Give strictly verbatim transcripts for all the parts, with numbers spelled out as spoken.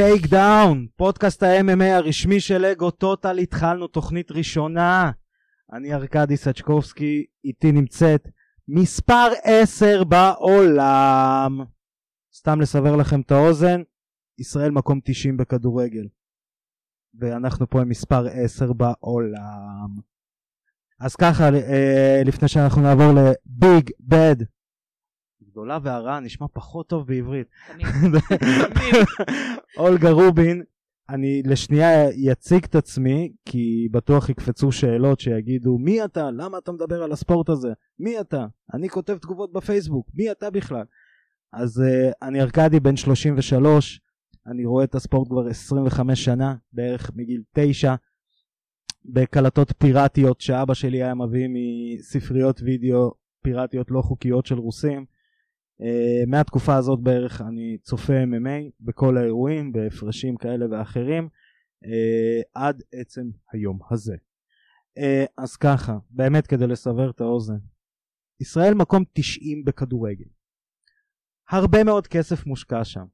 טייקדאון, פודקאסט ה-אם אם איי הרשמי של אגו טוטל, התחלנו תוכנית ראשונה. אני ארקדי סצ'קובסקי, איתי נמצאת מספר עשר בעולם. סתם לסבר לכם את האוזן, ישראל מקום תשעים בכדורגל. ואנחנו פה עם מספר עשר בעולם. אז ככה, לפני שאנחנו נעבור לביג בד. גדולה והרעה, נשמע פחות טוב בעברית. אולגה רובין, אני לשנייה יציג את עצמי, כי בטוח יקפצו שאלות שיגידו, מי אתה? למה אתה מדבר על הספורט הזה? מי אתה? אני כותב תגובות בפייסבוק, מי אתה בכלל? אז uh, אני ארקדי, בן שלושים ושלוש, אני רואה את הספורט כבר עשרים וחמש שנה, בערך מגיל תשע, בקלטות פיראטיות שאבא שלי היה מביא מספריות וידאו פיראטיות לא חוקיות של רוסים. Uh, מהתקופה הזאת בערך אני צופה אם אם איי בכל האירועים, בהפרשים כאלה ואחרים, uh, עד עצם היום הזה. Uh, אז ככה, באמת כדי לסבר את האוזן, ישראל מקום תשעים בכדורגל. הרבה מאוד כסף מושקע שם.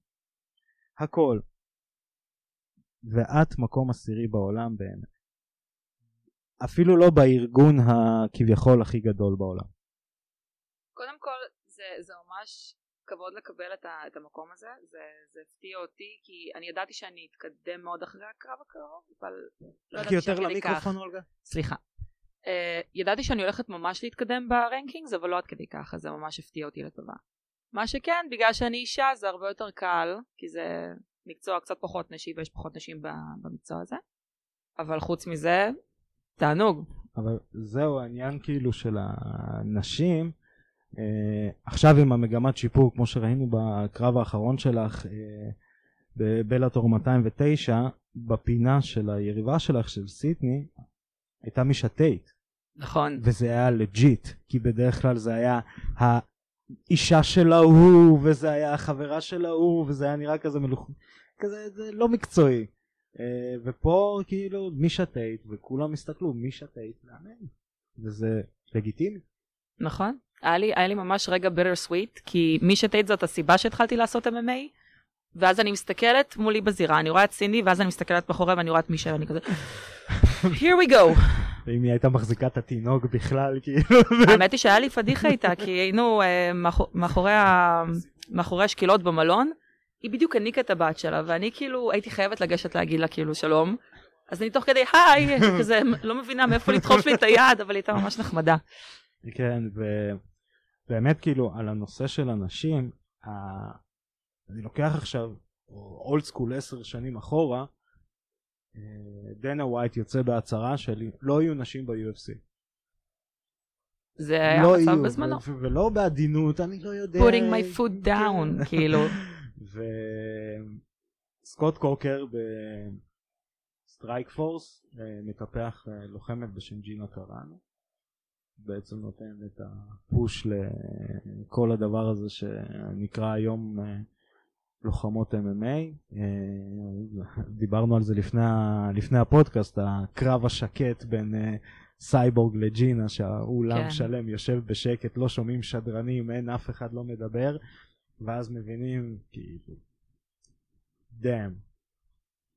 הכל. ואת מקום עשירי בעולם באמת. אפילו לא בארגון הכביכול הכי גדול בעולם. קודם כל, זה, זה ממש כבוד לקבל את, ה, את המקום הזה. זה, זה הפתיע אותי, כי אני ידעתי שאני אתקדם מאוד אחרי הקרב הקרוב, אבל לא ידעתי שאני אקח. למיקרופון, אולגה. סליחה. Uh, ידעתי שאני הולכת ממש להתקדם ברנקינגס, אבל לא עד כדי ככה, זה ממש הפתיע אותי לטובה. מה שכן, בגלל שאני אישה זה הרבה יותר קל, כי זה מקצוע קצת פחות נשי, ויש פחות נשים במקצוע הזה. אבל חוץ מזה, תענוג. אבל זהו העניין כאילו של הנשים, Uh, עכשיו עם המגמת שיפור, כמו שראינו בקרב האחרון שלך, uh, בבלטור מאתיים ותשע, בפינה של היריבה שלך, של סיטני, הייתה מישה טייט. נכון. וזה היה לג'יט, כי בדרך כלל זה היה האישה שלה הוא, וזה היה החברה שלה הוא, וזה היה נראה כזה מלוכן, כזה זה לא מקצועי. Uh, ופה כאילו מישה טייט, וכולם הסתכלו, מישה טייט, נאמן. וזה לגיטימי. נכון. היה לי, היה לי ממש רגע bitter sweet, כי מי שתהיית זאת הסיבה שהתחלתי לעשות אם אם איי, ואז אני מסתכלת מולי בזירה, אני רואה את סינדי, ואז אני מסתכלת בחורה ואני רואה את מישה, ואני כזה, here we go. אם היא הייתה מחזיקה את התינוק בכלל, כאילו. האמת היא שהיה לי פדיחה איתה, כי היינו מאחורי השקילות במלון, היא בדיוק הניקה את הבת שלה, ואני כאילו הייתי חייבת לגשת להגיד לה כאילו שלום, אז אני תוך כדי, היי, כזה, לא מבינה מאיפה לדחוף לי את היד, אבל היא הייתה ממש נחמדה. כן, ובאמת כאילו על הנושא של אנשים, אני לוקח עכשיו אולד סקול עשר שנים אחורה, דנה ווייט יוצא בהצהרה שלי, לא יהיו נשים ב-יו אף סי. זה היה מצב בזמנו. ולא בעדינות, אני לא יודע. putting my foot down, כאילו. וסקוט קוקר בסטרייק פורס, מטפח לוחמת בשם ג'ינה קראנו. בעצם נותן את הפוש לכל הדבר הזה שנקרא היום לוחמות אם אם איי. דיברנו על זה לפני, לפני הפודקאסט, הקרב השקט בין סייבורג לג'ינה, שהאולם כן. שלם יושב בשקט, לא שומעים שדרנים, אין אף אחד לא מדבר, ואז מבינים כאילו, דאם.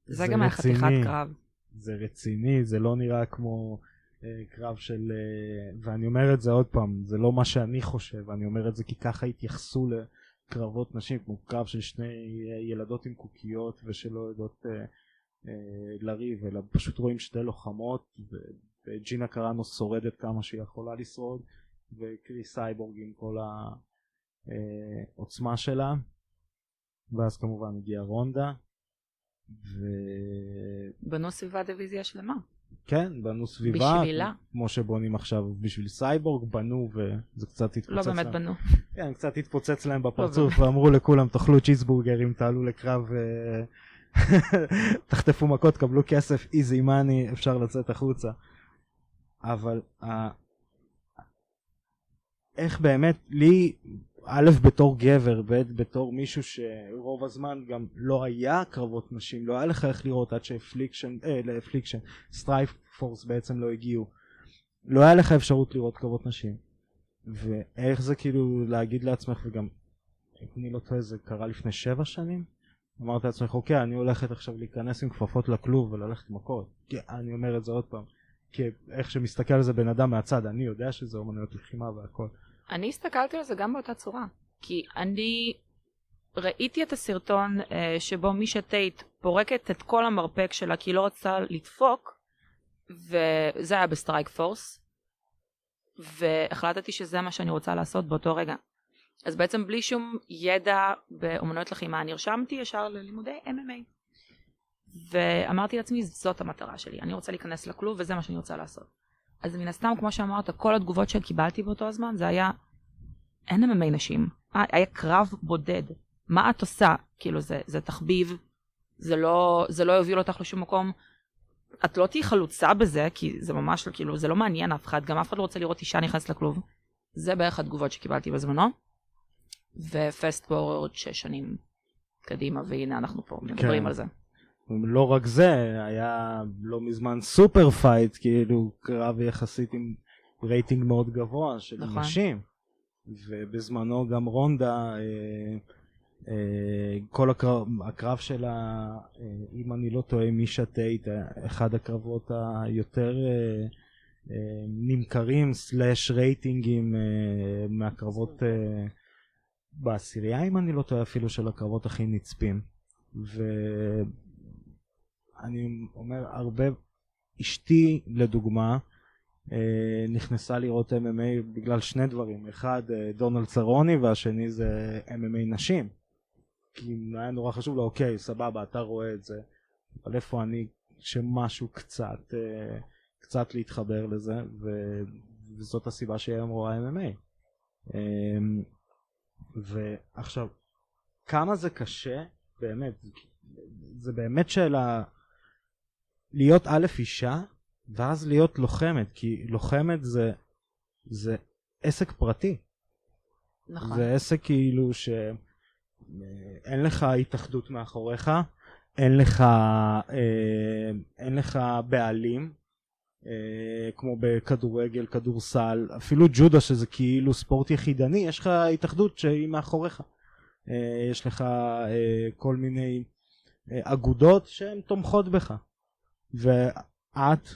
זה, זה גם החתיכת קרב. זה רציני, זה לא נראה כמו... קרב של, ואני אומר את זה עוד פעם, זה לא מה שאני חושב, אני אומר את זה כי ככה התייחסו לקרבות נשים, כמו קרב של שני ילדות עם קוקיות ושלא יודעות לריב, אלא פשוט רואים שתי לוחמות, וג'ינה קראנו שורדת כמה שהיא יכולה לשרוד, וקריס סייבורג עם כל העוצמה שלה, ואז כמובן הגיעה רונדה, ו... בנו סביבה דיוויזיה שלמה. כן, בנו סביבה, בשבילה. כמו שבונים עכשיו בשביל סייבורג, בנו וזה קצת התפוצץ להם. לא באמת בנו. כן, קצת התפוצץ להם בפרצוף, ואמרו לכולם, תאכלו צ'יזבורגרים, תעלו לקרב, תחטפו מכות, קבלו כסף, איזי מאני, אפשר לצאת החוצה. אבל איך באמת, לי, א' בתור גבר, ב' בתור מישהו שרוב הזמן גם לא היה קרבות נשים, לא היה לך איך לראות עד שאפליקשן, אה, לאפליקשן, סטרייק פורס בעצם לא הגיעו. לא היה לך אפשרות לראות קרבות נשים. ואיך זה כאילו להגיד לעצמך, וגם, אני לא טועה, זה קרה לפני שבע שנים, אמרתי לעצמך, אוקיי, אני הולכת עכשיו להיכנס עם כפפות לכלוב וללכת מכות. אני אומר את זה עוד פעם, כי איך שמסתכל על זה בן אדם מהצד, אני יודע שזה אומנויות לחימה והכל. אני הסתכלתי על זה גם באותה צורה, כי אני ראיתי את הסרטון שבו מישה טייט פורקת את כל המרפק שלה, כי היא לא רצתה לדפוק, וזה היה בסטרייק פורס, והחלטתי שזה מה שאני רוצה לעשות באותו רגע. אז בעצם בלי שום ידע באומנויות לחימה, נרשמתי ישר ללימודי אם אם איי. ואמרתי לעצמי, זאת המטרה שלי. אני רוצה להיכנס לכלוב, וזה מה שאני רוצה לעשות. אז מן הסתם, כמו שאמרת, כל התגובות שקיבלתי באותו הזמן, זה היה, אין אם אם איי נשים. היה קרב בודד. מה את עושה? כאילו, זה, זה תחביב. זה לא, זה לא יוביל אותך לשום מקום. את לא תהיה חלוצה בזה, כי זה ממש, כאילו, זה לא מעניין אף אחד. גם אף אחד לא רוצה לראות אישה נכנס לכלוב. זה בערך התגובות שקיבלתי בזמנו. ופסט פורוורד שש שנים קדימה, והנה אנחנו פה מדברים על זה. לא רק זה, היה לא מזמן סופר פייט, כאילו קרב יחסית עם רייטינג מאוד גבוה של נשים, ובזמנו גם רונדה, כל הקרב שלה, אם אני לא טועה, מישה טייט, אחד הקרבות היותר נמכרים סלאש רייטינגים מהקרבות בעשירייה, אם אני לא טועה, אפילו של הקרבות הכי נצפים. ואני אומר, הרבה, אשתי לדוגמה נכנסה לראות אם אם איי בגלל שני דברים. אחד, דונלד צרוני, והשני זה אם אם איי נשים. כי היה נורא חשוב לה, אוקיי, סבבה, אתה רואה את זה. אבל איפה אני, שמשהו קצת, קצת להתחבר לזה, וזאת הסיבה שהיום רואה אם אם איי. ועכשיו, כמה זה קשה, באמת, זה באמת שאלה, להיות א' אישה, ואז להיות לוחמת, כי לוחמת זה, זה עסק פרטי. נכון. זה עסק כאילו שאין לך התאחדות מאחוריך, אין לך, אין לך בעלים, כמו בכדורגל, כדורסל, אפילו ג'ודה שזה כאילו ספורט יחידני, יש לך התאחדות שהיא מאחוריך, יש לך כל מיני אגודות שהן תומכות בך, ואת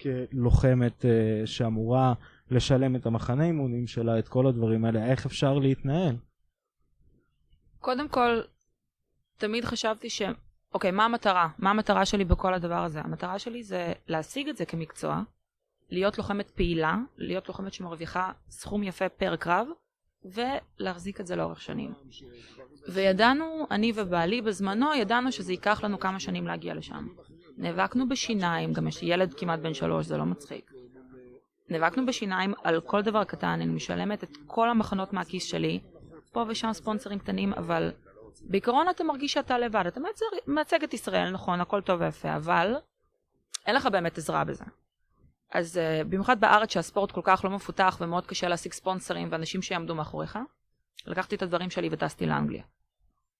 כלוחמת שאמורה לשלם את המחנה אימונים שלה, את כל הדברים האלה, איך אפשר להתנהל? קודם כל תמיד חשבתי ש אוקיי, מה המטרה? מה המטרה שלי בכל הדבר הזה? המטרה שלי זה להשיג את זה כמקצוע, להיות לוחמת פעילה, להיות לוחמת שמרוויחה סכום יפה פר קרב, ולהחזיק את זה לאורך שנים. וידענו, אני ובעלי בזמנו, ידענו שזה ייקח לנו כמה שנים להגיע לשם. נאבקנו בשיניים, גם יש ילד כמעט בן שלוש, זה לא מצחיק. נאבקנו בשיניים על כל דבר קטן, אני משלמת את כל המחנות מהכיס שלי, פה ושם ספונסרים קטנים, אבל בעיקרון אתה מרגיש שאתה לבד, אתה מייצג את ישראל, נכון, הכל טוב ויפה, אבל אין לך באמת עזרה בזה. אז במיוחד בארץ שהספורט כל כך לא מפותח ומאוד קשה להשיג ספונסרים ואנשים שיעמדו מאחוריך, לקחתי את הדברים שלי וטסתי לאנגליה.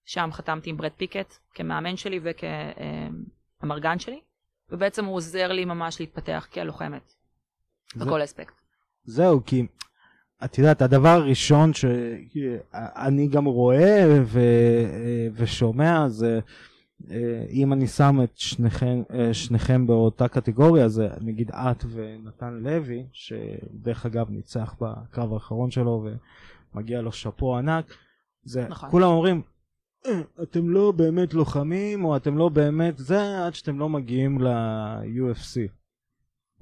שם חתמתי עם ברד פיקט כמאמן שלי וכמרגן שלי, ובעצם הוא עוזר לי ממש להתפתח כלוחמת בכל אספקט. זהו, כי את יודעת, הדבר הראשון שאני גם רואה ו- ושומע זה, אם אני שם את שניכם, שניכם באותה קטגוריה, זה נגיד את ונתן לוי, שדרך אגב ניצח בקרב האחרון שלו ומגיע לו שפו ענק, זה נכון. כולם אומרים, אתם לא באמת לוחמים, או אתם לא באמת זה, עד שאתם לא מגיעים ל-יו אף סי,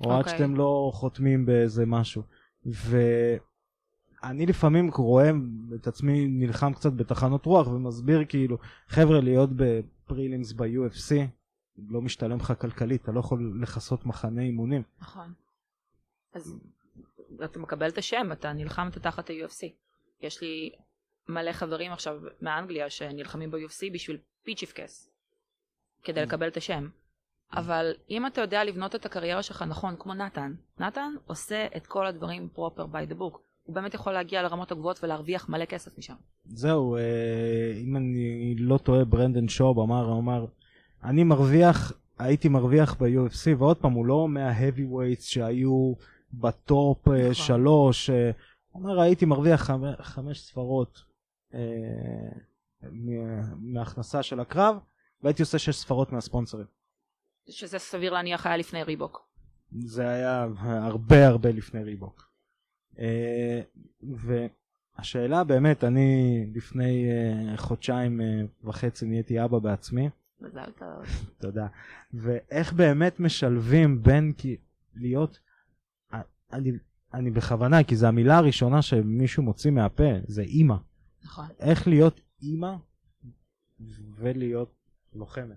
או okay. עד שאתם לא חותמים באיזה משהו. ו... אני לפעמים רואה את עצמי נלחם קצת בתחנות רוח ומסביר כאילו, חבר'ה, להיות בפרילימס ב-יו אף סי, לא משתלם לך כלכלית, אתה לא יכול לחסות מחנה אימונים. נכון. אז אתה מקבל את השם, אתה נלחם תחת ה-יו אף סי. יש לי מלא חברים עכשיו מאנגליה שנלחמים ב-יו אף סי בשביל פיצ'יפקס, כדי לקבל את השם. אבל אם אתה יודע לבנות את הקריירה שלך נכון, כמו נתן, נתן עושה את כל הדברים proper by the book. הוא באמת יכול להגיע לרמות הגבוהות ולהרוויח מלא כסף משם. זהו, אם אני לא טועה, ברנדן שוב אמר, אמר, אני מרוויח, הייתי מרוויח ב-יו אף סי, ועוד פעם, הוא לא מה-heavyweights שהיו בטופ שלוש, הוא אמר, הייתי מרוויח חמש ספרות מההכנסה של הקרב, והייתי עושה שש ספרות מהספונסרים. שזה סביר להניח היה לפני ריבוק. זה היה הרבה הרבה לפני ריבוק. והשאלה באמת, אני לפני חודשיים וחצי נהייתי אבא בעצמי. מזל טוב. תודה. ואיך באמת משלבים בין להיות... אני, אני בכוונה, כי זו המילה הראשונה שמישהו מוציא מהפה, זה אימא. נכון. איך להיות אימא ולהיות לוחמת.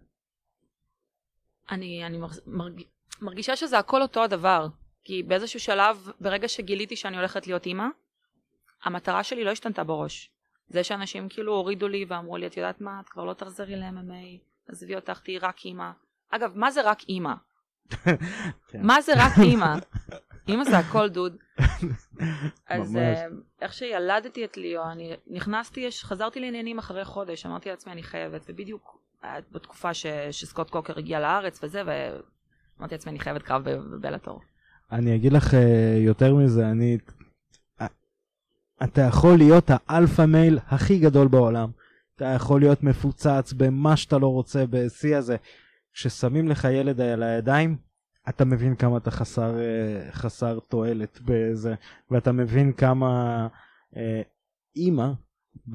אני, אני מרג... מרגישה שזה הכל אותו הדבר, כי באיזשהו שלב, ברגע שגיליתי שאני הולכת להיות אימא, המטרה שלי לא השתנתה בראש. זה שאנשים כאילו הורידו לי ואמרו לי, את יודעת מה, את כבר לא תחזרי ל-אם אם איי, עזבי אותך, תהי רק אימא. אגב, מה זה רק אימא? מה זה רק אימא? אימא זה הכל דוד. אז איך שילדתי את ליאו, אני נכנסתי, חזרתי לעניינים אחרי חודש, אמרתי לעצמי אני חייבת, ובדיוק בתקופה שסקוט קוקר הגיע לארץ וזה, ואמרתי לעצמי אני חייבת קרב בבלאטור. אני אגיד לך יותר מזה, אני... אתה יכול להיות האלפא מייל הכי גדול בעולם, אתה יכול להיות מפוצץ במה שאתה לא רוצה בשיא הזה, כששמים לך ילד על הידיים, אתה מבין כמה אתה חסר, חסר תועלת בזה, ואתה מבין כמה אה, אימא,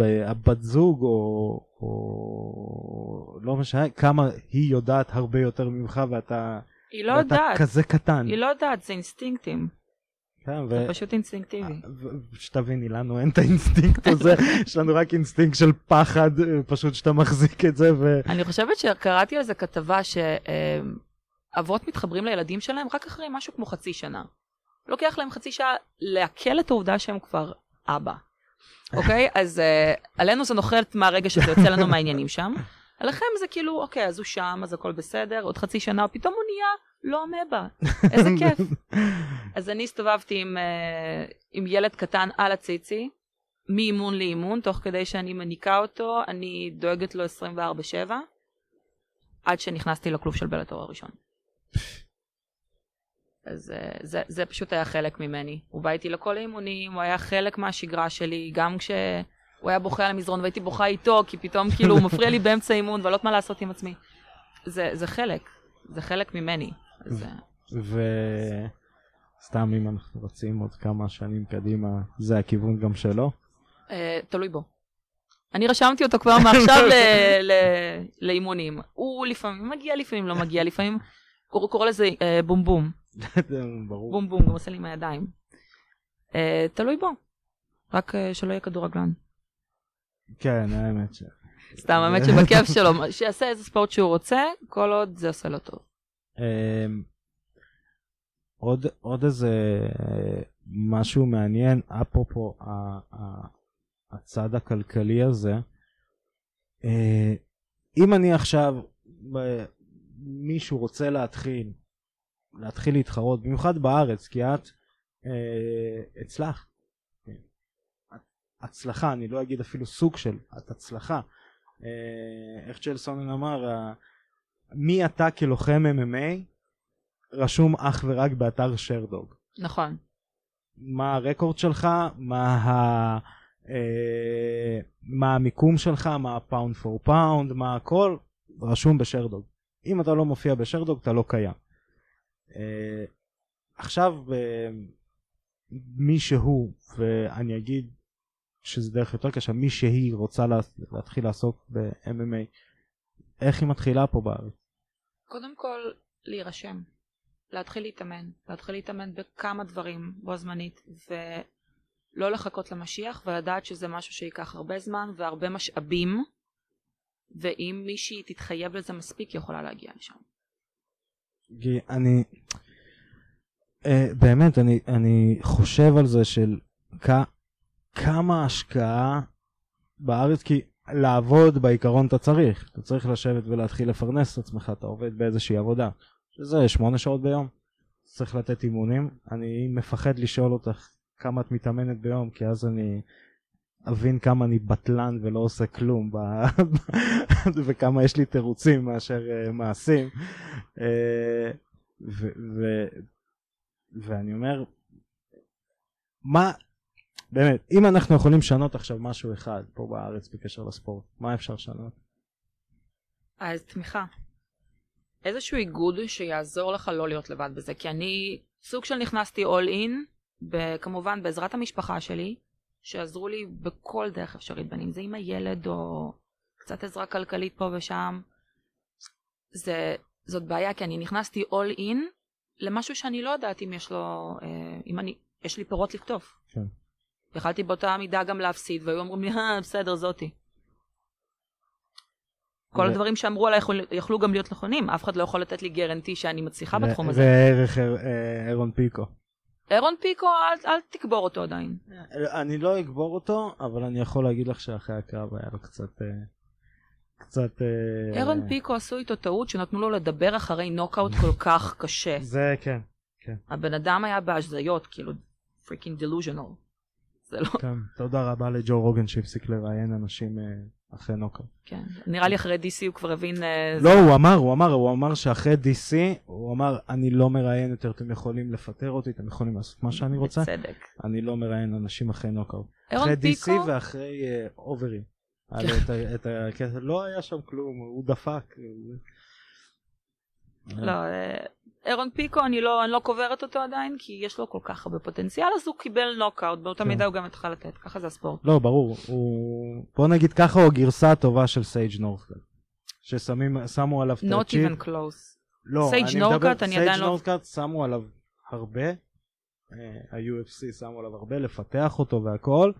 הבת זוג או, או לא משנה, כמה היא יודעת הרבה יותר ממך, ואתה, היא לא ואתה יודעת. כזה קטן. היא לא יודעת, זה אינסטינקטים. כן, ו... זה פשוט אינסטינקטיבי. שתביני, לנו אין את האינסטינקט הזה, יש לנו רק אינסטינקט של פחד, פשוט שאתה מחזיק את זה. ו... אני חושבת שקראתי על זה כתבה שאבות מתחברים לילדים שלהם רק אחרי משהו כמו חצי שנה. לוקח להם חצי שעה להקל את העובדה שהם כבר אבא. אוקיי? אז עלינו זה נוחלת מהרגע שזה יוצא לנו מהעניינים שם. עליכם זה כאילו, אוקיי, אז הוא שם, אז הכל בסדר, עוד חצי שנה, פתאום הוא נהיה... לא אמבה, איזה כיף. אז אני הסתובבתי עם, uh, עם ילד קטן על הציצי, מאימון לאימון, תוך כדי שאני מניקה אותו, אני דואגת לו עשרים וארבע שבע, עד שנכנסתי לכלוב של בלאטור הראשון. אז uh, זה, זה פשוט היה חלק ממני. הוא בא איתי לכל האימונים, הוא היה חלק מהשגרה שלי, גם כשהוא היה בוכה על המזרון, והייתי בוכה איתו, כי פתאום כאילו הוא מפריע לי באמצע האימון, ולא יודעת מה לעשות עם עצמי. זה, זה חלק, זה חלק ממני. וסתם אם אנחנו רוצים עוד כמה שנים קדימה זה הכיוון גם שלו? תלוי בו. אני רשמתי אותו כבר מעכשיו לאימונים. הוא לפעמים מגיע, לפעמים לא מגיע, לפעמים קורא לזה בומבום. בומבום, גם עושה לי מהידיים. תלוי בו. רק שלא יהיה כדורגלן. כן, האמת ש... סתם, האמת שבכיף שלו, שיעשה איזה ספורט שהוא רוצה, כל עוד זה עושה לו טוב. עוד עוד איזה משהו מעניין אפרופו הצד הכלכלי הזה, אם אני עכשיו מישהו רוצה להתחיל להתחיל להתחרות במיוחד בארץ, כי את הצלחת, הצלחה, אני לא אגיד אפילו סוג של, את הצלחה, איך צ'לסון אמר, מי אתה כלוחם אם אם איי רשום אך ורק באתר שרדוג. נכון. מה הרקורד שלך, מה, ה... אה... מה המיקום שלך, מה הפאונד פור פאונד, מה הכל, רשום בשרדוג. אם אתה לא מופיע בשרדוג, אתה לא קיים. אה... עכשיו, אה... מישהו, ואני אגיד שזה דרך יותר קשה, מי שהיא רוצה לה... להתחיל לעסוק ב-אם אם איי, איך היא מתחילה פה בארץ? קודם כל, להירשם. להתחיל להתאמן, להתחיל להתאמן בכמה דברים בו זמנית, ולא לחכות למשיח, ולדעת שזה משהו שיקח הרבה זמן והרבה משאבים, ואם מישהי תתחייב לזה מספיק, היא יכולה להגיע לשם. אני, באמת, אני, אני חושב על זה של כמה השקעה בארץ, כי לעבוד בעיקרון אתה צריך, אתה צריך לשבת ולהתחיל לפרנס את עצמך, אתה עובד באיזושהי עבודה. זה שמונה שעות ביום, צריך לתת אימונים, אני מפחד לשאול אותך כמה את מתאמנת ביום, כי אז אני אבין כמה אני בטלן ולא עושה כלום, וכמה יש לי תירוצים מאשר מעשים, ואני אומר, מה באמת, אם אנחנו יכולים לשנות עכשיו משהו אחד פה בארץ בקשר לספורט, מה אפשר לשנות? אז תמיכה. איזשהו איגוד שיעזור לך לא להיות לבד בזה, כי אני סוג של נכנסתי all in, כמובן בעזרת המשפחה שלי, שעזרו לי בכל דרך אפשרית, בין אם זה עם הילד או קצת עזרה כלכלית פה ושם. זה, זאת בעיה, כי אני נכנסתי all in למשהו שאני לא יודעת אם יש לו, אם אני, יש לי פירות לקטוף. כן. יכלתי באותה מידה גם להפסיד, והיו אומרים לי, בסדר, זאתי. כל הדברים שאמרו עליי יכלו גם להיות נכונים. אף אחד לא יכול לתת לי גרנטי שאני מצליחה בתחום הזה. וערך אירון פיקו. אירון פיקו, אל תקבור אותו עדיין. אני לא אקבור אותו, אבל אני יכול להגיד לך שאחרי הקרב היה לו קצת... קצת... אירון פיקו עשו איתו טעות שנתנו לו לדבר אחרי נוקאוט כל כך קשה. זה כן, כן. הבן אדם היה בהשזיות, כאילו, freaking delusional. זה לא... תודה רבה לג'ו רוגן שהפסיק לראיין אנשים... אחרי נוקאוט. כן, נראה לי אחרי די סי הוא כבר הבין... לא, הוא אמר, הוא אמר, הוא אמר שאחרי די סי, הוא אמר, אני לא מראיין יותר, אתם יכולים לפטר אותי, אתם יכולים לעשות מה שאני רוצה. בצדק. אני לא מראיין אנשים אחרי נוקאוט. אחרי די סי ואחרי אוברי. לא היה שם כלום, הוא דפק. לא, אירון פיקו, אני לא קוברת אותו עדיין, כי יש לו כל כך הרבה פוטנציאל, אז הוא קיבל נוקאוט, באותה מידה הוא גם התחל לתת, ככה זה הספורט. לא, ברור, בוא נגיד ככה, הוא הגרסה הטובה של סייג' נורקאט, ששמו עליו תרצ'יפ. Not even close. לא, סייג' נורקאט, אני עדיין לא... סייג' נורקאט שמו עליו הרבה, ה-יו אף סי שמו עליו הרבה, לפתח אותו והכל,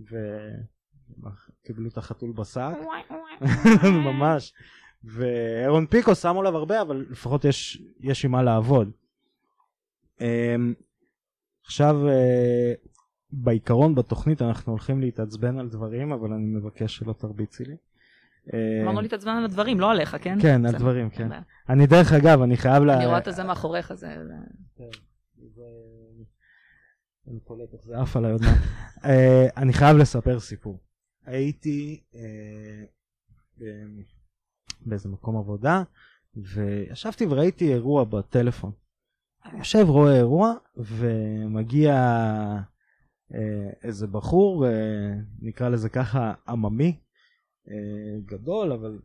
וקיבלו את החתול בשק, ממש. ואירון פיקו שם עליו הרבה, אבל לפחות יש, יש עם מה לעבוד. עכשיו, בעיקרון בתוכנית אנחנו הולכים להתעצבן על דברים, אבל אני מבקש שלא תרביצי לי. אמרנו להתעצבן על הדברים, לא עליך, כן? כן, על דברים, כן. אני דרך אגב, אני חייב לה... אני רואה את זה מאחוריך, זה... אני קולט איך זה אף עליי עוד מה. אני חייב לספר סיפור. הייתי... באיזה מקום עבודה, וישבתי וראיתי אירוע בטלפון. אני יושב, רואה אירוע, ומגיע איזה בחור, נקרא לזה ככה עממי, גדול, אבל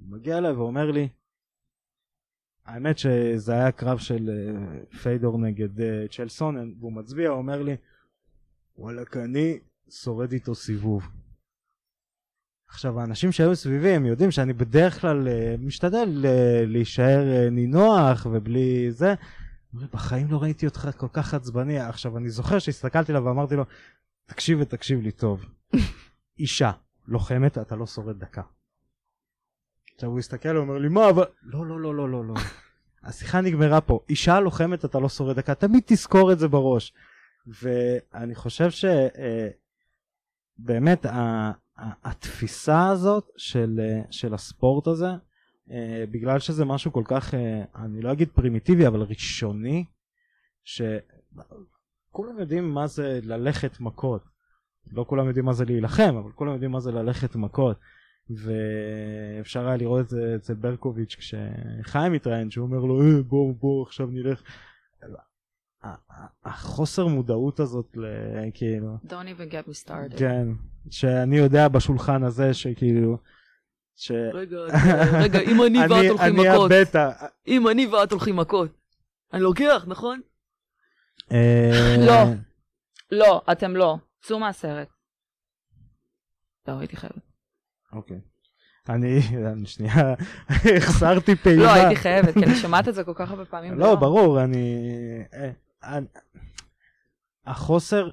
מגיע אליי ואומר לי, האמת שזה היה קרב של פיידור נגד צ'לסון, והוא מצביע, הוא אומר לי, וואלק, אני שורד איתו סיבוב. עכשיו, האנשים שהיו סביבי, הם יודעים שאני בדרך כלל משתדל להישאר נינוח ובלי זה. בחיים לא ראיתי אותך כל כך עצבני. עכשיו, אני זוכר שהסתכלתי לה ואמרתי לו, תקשיב ותקשיב לי טוב. אישה, לוחמת, אתה לא שורד דקה. עכשיו, הוא הסתכל, הוא אומר לי, מה, אבל... לא, לא, לא, לא, לא. השיחה נגמרה פה. אישה, לוחמת, אתה לא שורד דקה. תמיד תזכור את זה בראש. ואני חושב ש... באמת, ה... התפיסה הזאת של, של הספורט הזה, בגלל שזה משהו כל כך, אני לא אגיד פרימיטיבי, אבל ראשוני, שכולם יודעים מה זה ללכת מכות. לא כולם יודעים מה זה להילחם, אבל כולם יודעים מה זה ללכת מכות. ואפשר היה לראות את זה אצל ברקוביץ' כשחיים התראיין, שהוא אומר לו, אה, בוא, בוא, עכשיו נלך. החוסר מודעות הזאת, כאילו... Don't even get me started. כן, שאני יודע בשולחן הזה שכאילו... רגע, רגע, אם אני ואת הולכים מכות. אני הבטא. אם אני ואת הולכים מכות. אני לוקח, נכון? לא, לא, אתם לא. צאו מהסרט. לא, הייתי חייבת. אוקיי. אני, שנייה, החסרתי פעימה. לא, הייתי חייבת, כי אני שמעת את זה כל כך הרבה פעמים. לא, ברור, אני... החוסר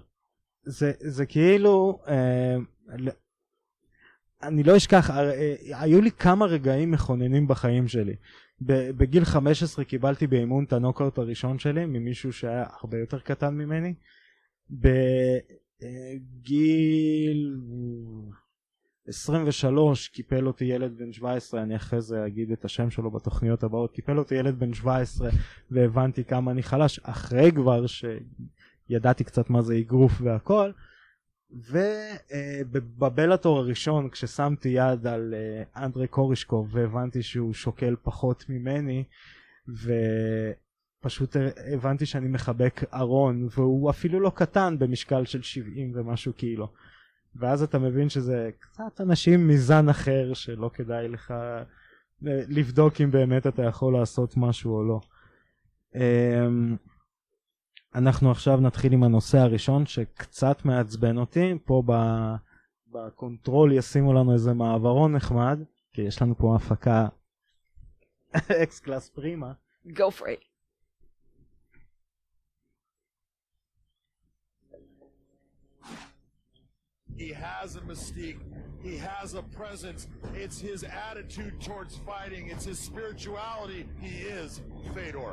זה, זה כאילו, אני לא אשכח, היו לי כמה רגעים מכוננים בחיים שלי. בגיל חמש עשרה קיבלתי באימון את הנוקאוט הראשון שלי, ממישהו שהיה הרבה יותר קטן ממני. בגיל עשרים ושלוש קיפל אותי ילד בן שבע עשרה, אני אחרי זה אגיד את השם שלו בתוכניות הבאות, קיפל אותי ילד בן שבע עשרה והבנתי כמה אני חלש, אחרי כבר שידעתי קצת מה זה איגרוף והכל, ובבלאטור הראשון כששמתי יד על אנדרי קורישקוב והבנתי שהוא שוקל פחות ממני, ו... פשוט הבנתי שאני מחבק ארון, והוא אפילו לא קטן במשקל של שבעים ומשהו קילו. ואז אתה מבין שזה קצת אנשים מזן אחר שלא כדאי לך לבדוק אם באמת אתה יכול לעשות משהו או לא. אנחנו עכשיו נתחיל עם הנושא הראשון שקצת מעצבן אותי. פה בקונטרול ישימו לנו איזה מעברון נחמד, כי יש לנו פה הפקה אקס קלאס פרימה. Go for it. He has a mystique. He has a presence. It's his attitude towards fighting. It's his spirituality. He is Fedor.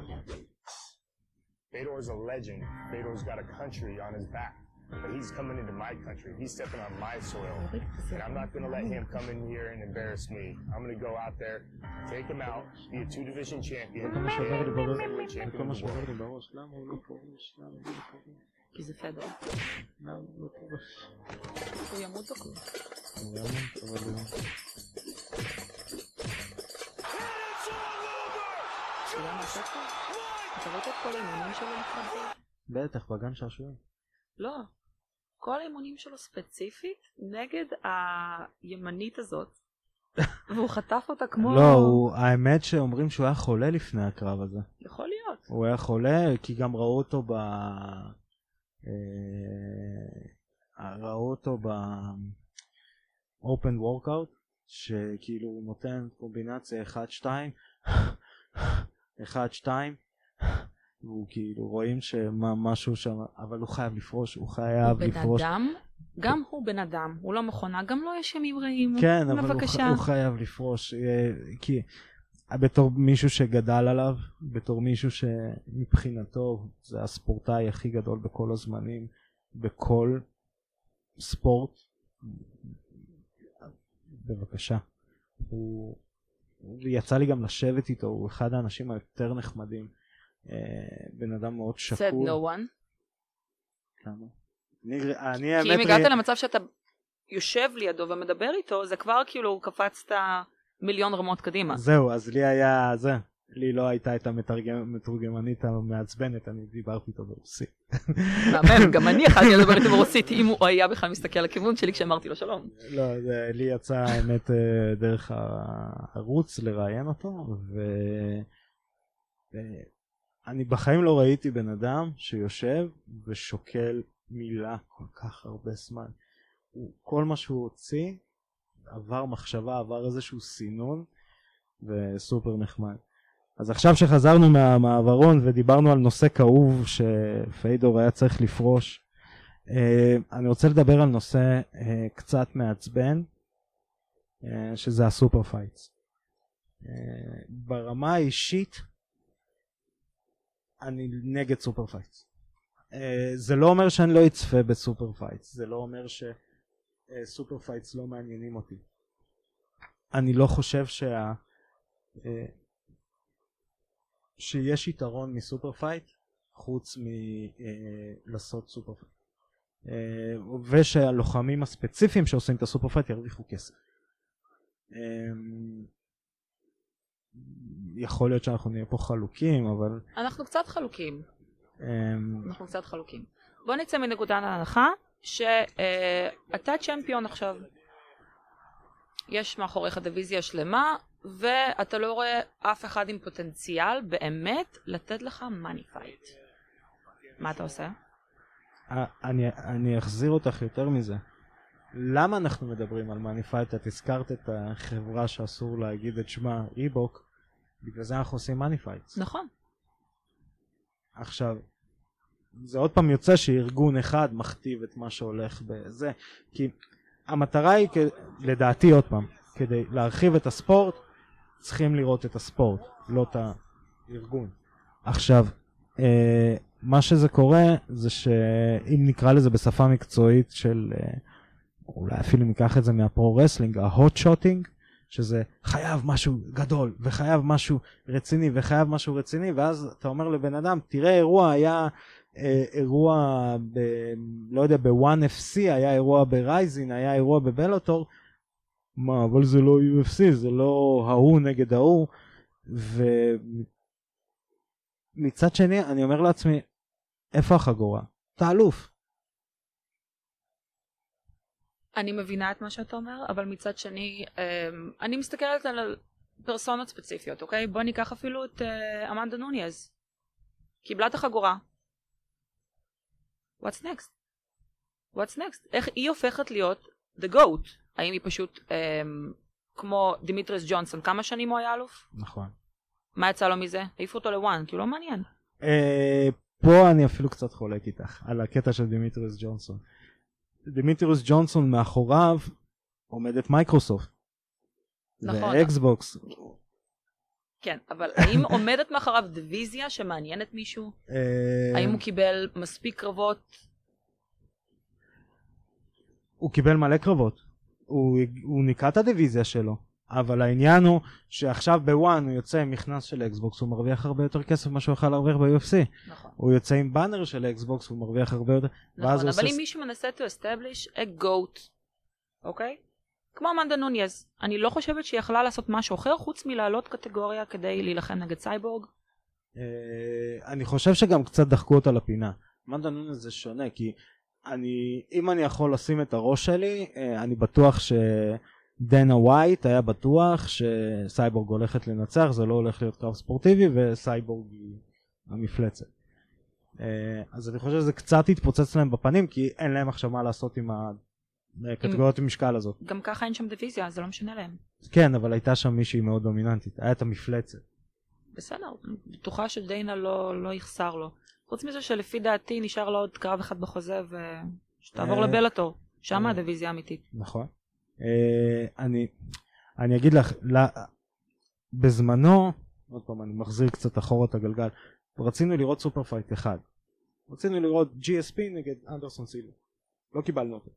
Fedor is a legend. Fedor's got a country on his back. But he's coming into my country. He's stepping on my soil. And I'm not going to let him come in here and embarrass me. I'm going to go out there, take him out, be a two-division champion. כי זה פדור. הוא ימות או כלום? הוא ימות, אבל לא. אתה יודע מה עושה פה? אתה רואה את כל האימונים שלו נחמדים? בטח, בגן שעשועים. לא. כל האימונים שלו ספציפית נגד הימנית הזאת. והוא חטף אותה כמו... לא, האמת שאומרים שהוא היה חולה לפני הקרב הזה. יכול להיות. הוא היה חולה, כי גם ראו אותו ב... ראו אותו ב-Open Workout, שכאילו הוא נותן קומבינציה אחת שתיים, אחת שתיים, והוא כאילו רואים שמשהו שם, אבל הוא חייב לפרוש, הוא חייב לפרוש. הוא בן אדם, גם הוא בן אדם, הוא לא מכונה, גם לא יש ימים רעים, כן, אבל הוא חייב לפרוש, כי... בתור מישהו שגדל עליו, בתור מישהו שמבחינתו זה הספורטאי הכי גדול בכל הזמנים, בכל ספורט, בבקשה. הוא יצא לי גם לשבת איתו, הוא אחד האנשים היותר נחמדים, בן אדם מאוד שקול. said no one. כמה? אני, כי אם הגעת למצב שאתה יושב לידו ומדבר איתו, זה כבר כאילו קפצת... מיליון רמות קדימה. זהו, אז לי היה זה. לי לא הייתה את המתורגמנית המעצבנת, אני דיברתי איתו ברוסית. מאמן, גם אני יכלתי לדבר איתו ברוסית, אם הוא היה בכלל מסתכל לכיוון שלי כשאמרתי לו שלום. לא, לי יצא האמת דרך הערוץ לראיין אותו, ואני בחיים לא ראיתי בן אדם שיושב ושוקל מילה כל כך הרבה זמן. כל מה שהוא הוציא, עבר מחשבה, עבר איזשהו סינון, וסופר נחמד. אז עכשיו שחזרנו מהמעברון ודיברנו על נושא כאוב שפיידור היה צריך לפרוש, אני רוצה לדבר על נושא קצת מעצבן, שזה הסופר פייטס. ברמה האישית, אני נגד סופר פייטס. זה לא אומר שאני לא אצפה בסופר פייטס, זה לא אומר ש... סופר פייטס לא מעניינים אותי. אני לא חושב שה... שיש יתרון מסופר פייט חוץ מלעשות סופר פייט, ושהלוחמים הספציפיים שעושים את הסופר פייט ירוויחו כסף. יכול להיות שאנחנו נהיה פה חלוקים, אבל... אנחנו קצת חלוקים. אנחנו קצת חלוקים. בוא נצא מנקודת ההנחה שאתה צ'מפיון עכשיו, יש מאחוריך דיוויזיה שלמה, ואתה לא רואה אף אחד עם פוטנציאל באמת לתת לך מאני פייט. מה אתה עושה? אני, אני אחזיר אותך יותר מזה. למה אנחנו מדברים על מאני פייט? את הזכרת את החברה שאסור להגיד את שמה, ריבוק, בגלל זה אנחנו עושים מאני פייט. נכון. עכשיו, זה עוד פעם יוצא שארגון אחד מכתיב את מה שהולך בזה, כי המטרה היא לדעתי עוד פעם, כדי להרחיב את הספורט צריכים לראות את הספורט, לא את הארגון. עכשיו, מה שזה קורה זה שאם נקרא לזה בשפה מקצועית של, אולי אפילו ניקח את זה מהפרו-רסלינג, ההוט שוטינג, שזה חייב משהו גדול וחייב משהו רציני וחייב משהו רציני, ואז אתה אומר לבן אדם, תראה אירוע היה... אירוע, ב, לא יודע, ב-וואן אף סי, היה אירוע ברייזין, היה אירוע בבלוטור, מה, אבל זה לא יו אף סי, זה לא ההוא נגד ההוא, מצד שני, אני אומר לעצמי, איפה החגורה? תעלוף. אני מבינה את מה שאתה אומר, אבל מצד שני, אני מסתכלת על פרסונות ספציפיות, אוקיי? בוא ניקח אפילו את אמנדה נוניאז. קיבלה את החגורה. What's next? What's next? איך היא הופכת להיות the goat? האם היא פשוט כמו דמיטריוס ג'ונסון, כמה שנים הוא היה אלוף? נכון. מה יצא לו מזה? העיפו אותו לוואן, כי הוא לא מעניין. פה אני אפילו קצת חולק איתך, על הקטע של דמיטריוס ג'ונסון. דמיטריוס ג'ונסון, מאחוריו עומדת מייקרוסופט. נכון. ואקסבוקס. כן, אבל האם עומדת מאחוריו דיוויזיה שמעניינת מישהו? האם הוא קיבל מספיק קרבות? הוא קיבל מלא קרבות. הוא ניקה את הדיוויזיה שלו. אבל העניין הוא שעכשיו בוואן הוא יוצא עם מכנס של אקסבוקס, הוא מרוויח הרבה יותר כסף ממה שהוא יכול להרוויח ב-יו אף סי. נכון. הוא יוצא עם באנר של אקסבוקס, הוא מרוויח הרבה יותר. נכון, אבל אם מישהו מנסה to establish a goat, אוקיי? כמו אמנדה נוניאז, אני לא חושבת שהיא יכלה לעשות משהו אחר, חוץ מלהעלות קטגוריה כדי להילחם נגד סייבורג. אני חושב שגם קצת דחקו אותה לפינה. אמנדה נוניאז זה שונה, כי אני, אם אני יכול לשים את הראש שלי, אני בטוח ש... דנה ווייט היה בטוח שסייבורג הולכת לנצח, זה לא הולך להיות קרב ספורטיבי, וסייבורג היא המפלצת. אז אני חושב שזה קצת התפוצץ להם בפנים, כי אין להם עכשיו מה לעשות עם הקטגוריות המשקל הזאת. גם ככה אין שם דיוויזיה, זה לא משנה להם. כן, אבל הייתה שם מישהי מאוד דומיננטית, הייתה מפלצת. בסדר, בטוחה שדנה לא יחסר לו. חוץ מזה שלפי דעתי נשאר לו עוד קרב אחד בחוזה, ושתעבור לבלאטור, שם הדיוויזיה האמיתית. נכון. אני, אני אגיד לך, בזמנו, עוד פעם, אני מחזיר קצת אחורה את הגלגל, רצינו לראות סופר פייט אחד. רצינו לראות ג'י אס פי נגד אנדרסון סילבה. לא קיבלנו אותו.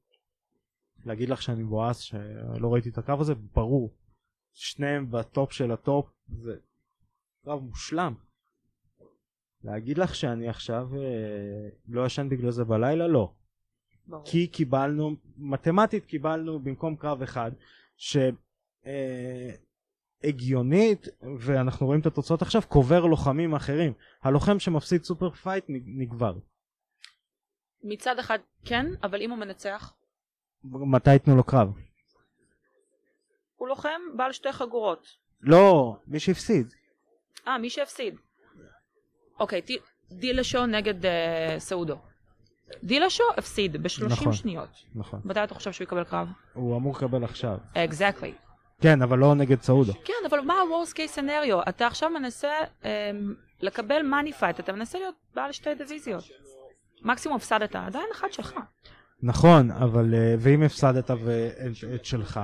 להגיד לך שאני בועס שלא ראיתי את הקרב הזה, ברור. שניהם בטופ של הטופ, זה קרב מושלם. להגיד לך שאני עכשיו לא ישן בגלל זה בלילה, לא. כי קיבלנו, מתמטית קיבלנו במקום קרב אחד שהגיונית, ואנחנו רואים את התוצאות עכשיו, קובר לוחמים אחרים. הלוחם שמפסיד סופר פייט נגבר. מצד אחד כן, אבל אם הוא מנצח? מתי יתנו לו קרב? הוא לוחם בעל שתי חגורות. לא, מי שהפסיד. אה, מי שהפסיד. אוקיי, דילשו נגד סעודו. דילשו הפסיד ב-שלושים שניות. נכון. מתי אתה חושב שהוא יקבל קרב? הוא אמור לקבל עכשיו. Exactly. כן, אבל לא נגד סעודו. כן, אבל מה ה-worst case scenario? אתה עכשיו מנסה לקבל money fight, אתה מנסה להיות בעל שתי דיוויזיות. מקסימום הפסדת, עדיין אחד שלך. נכון, אבל ואם הפסדת את שלך,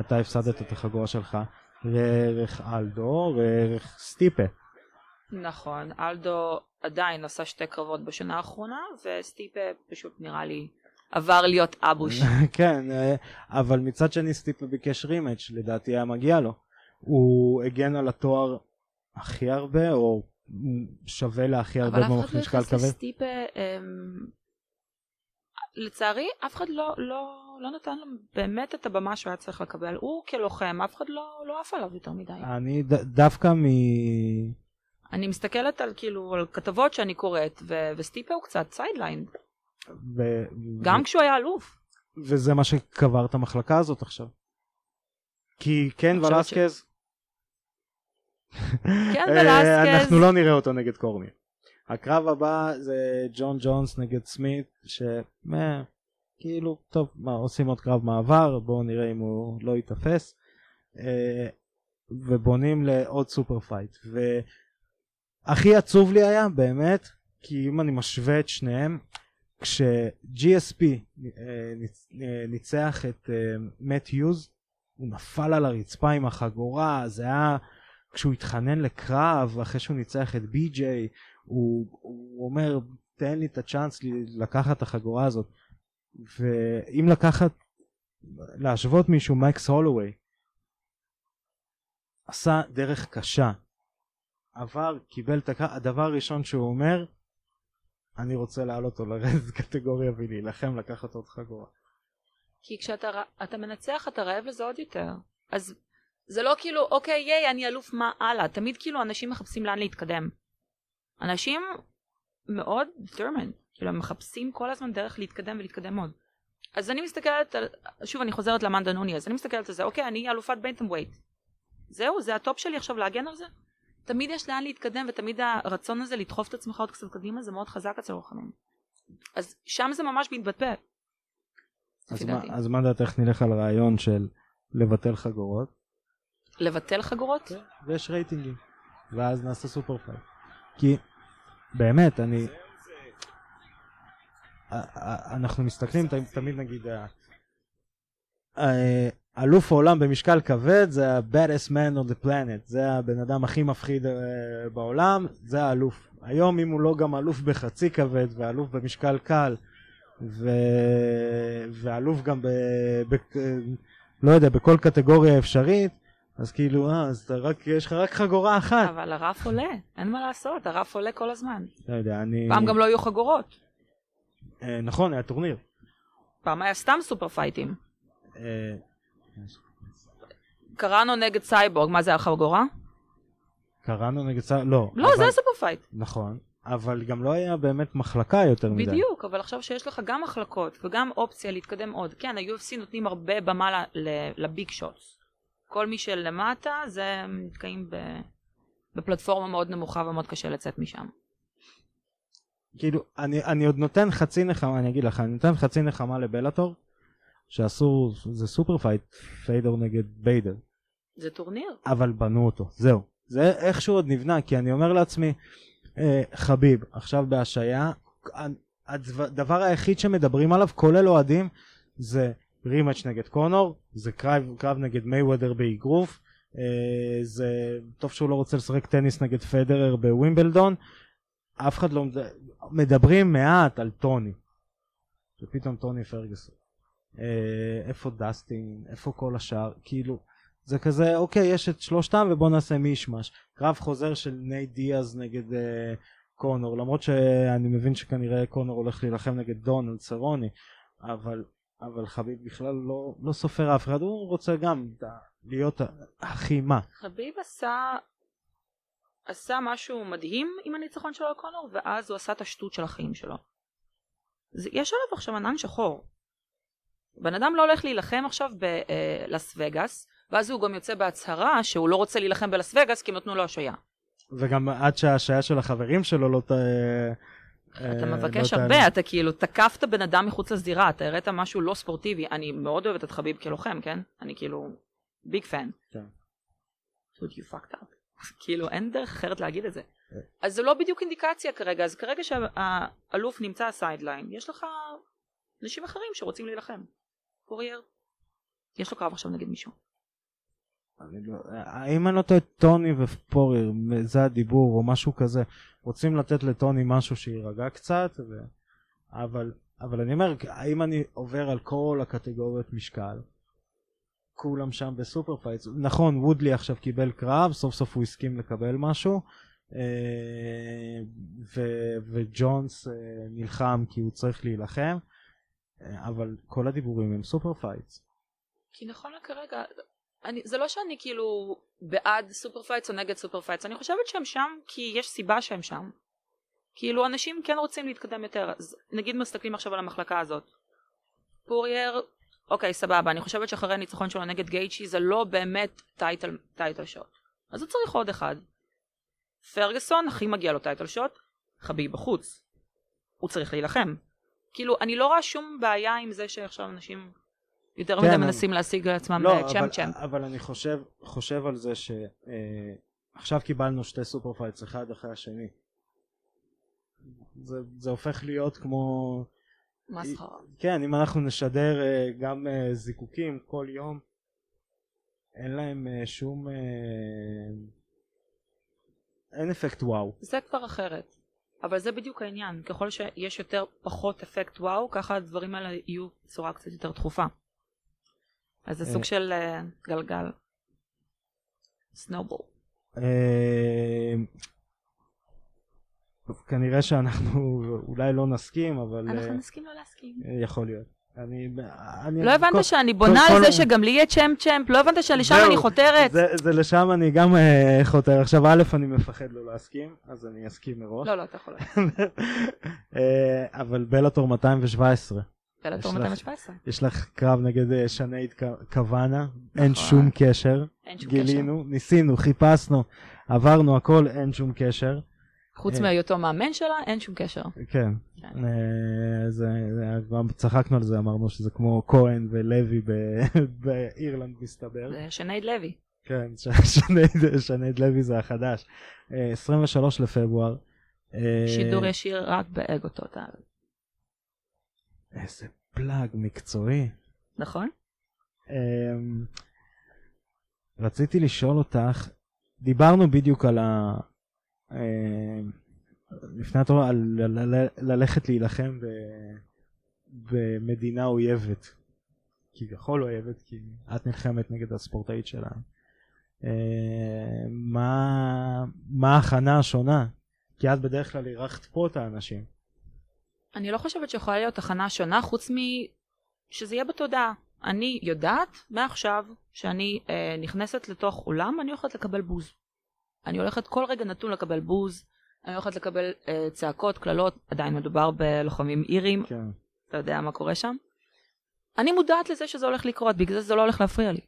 אתה הפסדת את החגורה שלך, רערך אלדו, רערך סטיפה. נכון, אלדו עדיין עשה שתי קרבות בשנה האחרונה, וסטיפה פשוט נראה לי עבר להיות אבוש. כן, אבל מצד שני סטיפה ביקש רימג', לדעתי היה מגיע לו. הוא הגן על התואר הכי הרבה, או שווה לה הכי הרבה במוח משקל כבד. אבל אף אחד לא יחס לסטיפה, לצערי, אף אחד לא, לא, לא נתן לו באמת את הבמה שהוא היה צריך לקבל. הוא כלוחם, אף אחד לא, לא עף עליו יותר מדי. אני ד, דווקא מ... אני מסתכלת על, כאילו, על כתבות שאני קוראת, ו- וסטיפה הוא קצת סיידליין. ו- גם ו- כשהוא היה אלוף. וזה מה שקבר את המחלקה הזאת עכשיו. כי כן ולסקז... ש... כן ולסקז... אנחנו לא נראה אותו נגד קורמי. הקרב הבא זה ג'ון ג'ונס נגד סמית, ש... מה, כאילו, טוב, מה, עושים עוד קרב מעבר, בואו נראה אם הוא לא יתאפס. ובונים לעוד סופר פייט. ו... הכי עצוב לי היה, באמת, כי אם אני משווה את שניהם, כש-ג'י אס פי ניצח את מאט היוז, הוא נפל על הרצפה עם החגורה, זה היה כשהוא התחנן לקרב, אחרי שהוא ניצח את בי ג'יי, הוא, הוא אומר, תן לי את הצ'אנס לקחת את החגורה הזאת, ואם לקחת, להשוות מישהו, מקס הולווי, עשה דרך קשה, עבר, קיבל את הקרב, הדבר הראשון שהוא אומר, אני רוצה להעלות אותו לרז קטגוריה ולהילחם לקחת עוד חגורה. כי כשאתה מנצח, אתה רעב לזה עוד יותר. אז זה לא כאילו, אוקיי, יאי, אני אלוף מה הלאה. תמיד כאילו אנשים מחפשים לאן להתקדם. אנשים מאוד determined, כאילו הם מחפשים כל הזמן דרך להתקדם ולהתקדם עוד. אז אני מסתכלת על, שוב אני חוזרת למנדה נוני, אז אני מסתכלת על זה, אוקיי, אני אלופת בנטמווייט, זהו, זה הטופ שלי עכשיו להגן על זה? תמיד יש לאן להתקדם, ותמיד הרצון הזה לדחוף את עצמך עוד קצת קדימה, זה מאוד חזק אצל רוחמים. אז שם זה ממש מתבטא. אז, אז מה דעתך נלך על רעיון של לבטל חגורות? לבטל חגורות? כן, ויש רייטינגים, ואז נעשה סופר פייט. כי באמת, אני... אנחנו מסתכלים, תמיד נגיד... אלוף העולם במשקל כבד, זה ה-baddest man on the planet, זה הבן אדם הכי מפחיד בעולם, זה האלוף. היום אם הוא לא גם אלוף בחצי כבד, ואלוף במשקל קל, ואלוף גם ב... לא יודע, בכל קטגוריה אפשרית, אז כאילו, אז יש לך רק חגורה אחת. אבל הרף עולה, אין מה לעשות, הרף עולה כל הזמן. לא יודע, אני... פעם גם לא היו חגורות. נכון, היה טורניר. פעם היה סתם סופר פייטים. קראנו נגד סייבורג, מה זה היה חגורה? קראנו נגד סייבורג, לא. לא, אבל... זה סופר פייט. נכון, אבל גם לא היה באמת מחלקה יותר מדי. בדיוק, אבל עכשיו שיש לך גם מחלקות וגם אופציה להתקדם עוד. כן, ה-יו אף סי נותנים הרבה במה לביג שוטס. כל מי שלמטה זה מתקיים בפלטפורמה מאוד נמוכה ומאוד קשה לצאת משם. כאילו, אני, אני עוד נותן חצי נחמה, אני אגיד לך, אני נותן חצי נחמה לבלאטור, שעשו, זה סופר פייט, פיידור נגד ביידר. זה טורניר. אבל בנו אותו, זהו. זה איכשהו עוד נבנה, כי אני אומר לעצמי, אה, חביב, עכשיו בהשעיה, הדבר היחיד שמדברים עליו, כולל אוהדים, זה רימאץ' נגד קונור, זה קרב, קרב נגד מייוודר באיגרוף, אה, זה טוב שהוא לא רוצה לשחק טניס נגד פדרר בווימבלדון, אף אחד לא מדברים מעט על טוני, שפתאום טוני פרגוסון. איפה דסטין, איפה כל השאר, כאילו, זה כזה, אוקיי, יש את שלושתם ובוא נעשה מישמש. קרב חוזר של ניי דיאז נגד אה, קונור, למרות שאני מבין שכנראה קונור הולך להילחם נגד דונלד סרוני, אבל, אבל חביב בכלל לא, לא סופר אף אחד, הוא רוצה גם להיות הכי מה. חביב עשה, עשה משהו מדהים עם הניצחון שלו על קונור, ואז הוא עשה את השטות של החיים שלו. זה, יש עליו עכשיו ענן שחור. בן אדם לא הולך להילחם עכשיו בלס וגאס, ואז הוא גם יוצא בהצהרה שהוא לא רוצה להילחם בלס וגאס, כי הם נתנו לו השעיה. וגם עד שהשעיה של החברים שלו לא ת... אתה מבקש הרבה, אתה כאילו תקפת בן אדם מחוץ לזירה, אתה הראת משהו לא ספורטיבי. אני מאוד אוהבת את חביב כלוחם, כן? אני כאילו ביג פן. Dude, you fucked up. כאילו אין דרך אחרת להגיד את זה. אז זה לא בדיוק אינדיקציה כרגע, אז כרגע שהאלוף נמצא הסיידליין, יש לך... אנשים אחרים שרוצים להילחם. קורייר, יש לו קרב עכשיו נגד מישהו. האם אני לא טועה טוני ופורייר, זה הדיבור או משהו כזה, רוצים לתת לטוני משהו שירגע קצת, ו... אבל, אבל אני אומר, האם אני עובר על כל הקטגוריות משקל, כולם שם בסופר פייטס, נכון, וודלי עכשיו קיבל קרב, סוף סוף הוא הסכים לקבל משהו, וג'ונס נלחם כי הוא צריך להילחם, אבל כל הדיבורים הם סופר פייטס. כי נכון לה כרגע, אני, זה לא שאני כאילו בעד סופר פייטס או נגד סופר פייטס, אני חושבת שהם שם כי יש סיבה שהם שם. כאילו אנשים כן רוצים להתקדם יותר, אז נגיד מסתכלים עכשיו על המחלקה הזאת. פורייר, אוקיי סבבה, אני חושבת שאחרי הניצחון שלו נגד גייצ'י זה לא באמת טייטל, טייטל שוט. אז הוא צריך עוד אחד. פרגוסון הכי מגיע לו טייטל שוט, חביב בחוץ. הוא צריך להילחם. כאילו, אני לא רואה שום בעיה עם זה שעכשיו אנשים יותר מדי מנסים להשיג לעצמם צ'אמפ-צ'אמפ. אבל אני חושב על זה שעכשיו קיבלנו שתי סופר פייטס, אחד אחרי השני. זה הופך להיות כמו... מסחרה. כן, אם אנחנו נשדר גם זיקוקים כל יום, אין להם שום... אין אפקט וואו. זה כבר אחרת. אבל זה בדיוק העניין, ככל שיש יותר פחות אפקט וואו, ככה הדברים האלה יהיו בצורה קצת יותר דחופה. אז זה סוג של גלגל. סנובול. כנראה שאנחנו אולי לא נסכים, אבל... אנחנו נסכים לא להסכים. יכול להיות. אני, אני לא הבנת כל, שאני בונה כל, על זה כל... שגם לי יהיה צ'אמפ צ'אמפ, לא הבנת שלשם זהו, אני חותרת. זה, זה לשם אני גם uh, חותר. עכשיו א', אני מפחד לא להסכים, אז אני אסכים מראש. לא, לא, אתה יכול להסכים. uh, אבל בלאטור מאתיים שבע עשרה. בלאטור מאתיים שבע עשרה. יש לך קרב נגד שנייד קוואנה, אין שום קשר. אין שום גילינו, קשר. גילינו, ניסינו, חיפשנו, עברנו הכל, אין שום קשר. חוץ מהיותו מאמן שלה, אין שום קשר. כן. צחקנו על זה, אמרנו שזה כמו כהן ולוי באירלנד מסתבר. זה שנייד לוי. כן, שנייד לוי זה החדש. עשרים ושלושה לפברואר. שידור ישיר רק באגו טוטל. איזה פלאג מקצועי. נכון? רציתי לשאול אותך, דיברנו בדיוק על ה... לפני התורה ללכת להילחם במדינה אויבת, כביכול אויבת, כי את נלחמת נגד הספורטאית שלה. מה ההכנה השונה? כי את בדרך כלל אירחת פה את האנשים. אני לא חושבת שיכולה להיות הכנה שונה, חוץ משזה יהיה בתודעה. אני יודעת מעכשיו שאני נכנסת לתוך אולם, אני הולכת לקבל בוז. אני הולכת כל רגע נתון לקבל בוז, אני הולכת לקבל אה, צעקות, קללות, עדיין מדובר בלוחמים אירים, כן. אתה יודע מה קורה שם? אני מודעת לזה שזה הולך לקרות, בגלל זה זה לא הולך להפריע לי.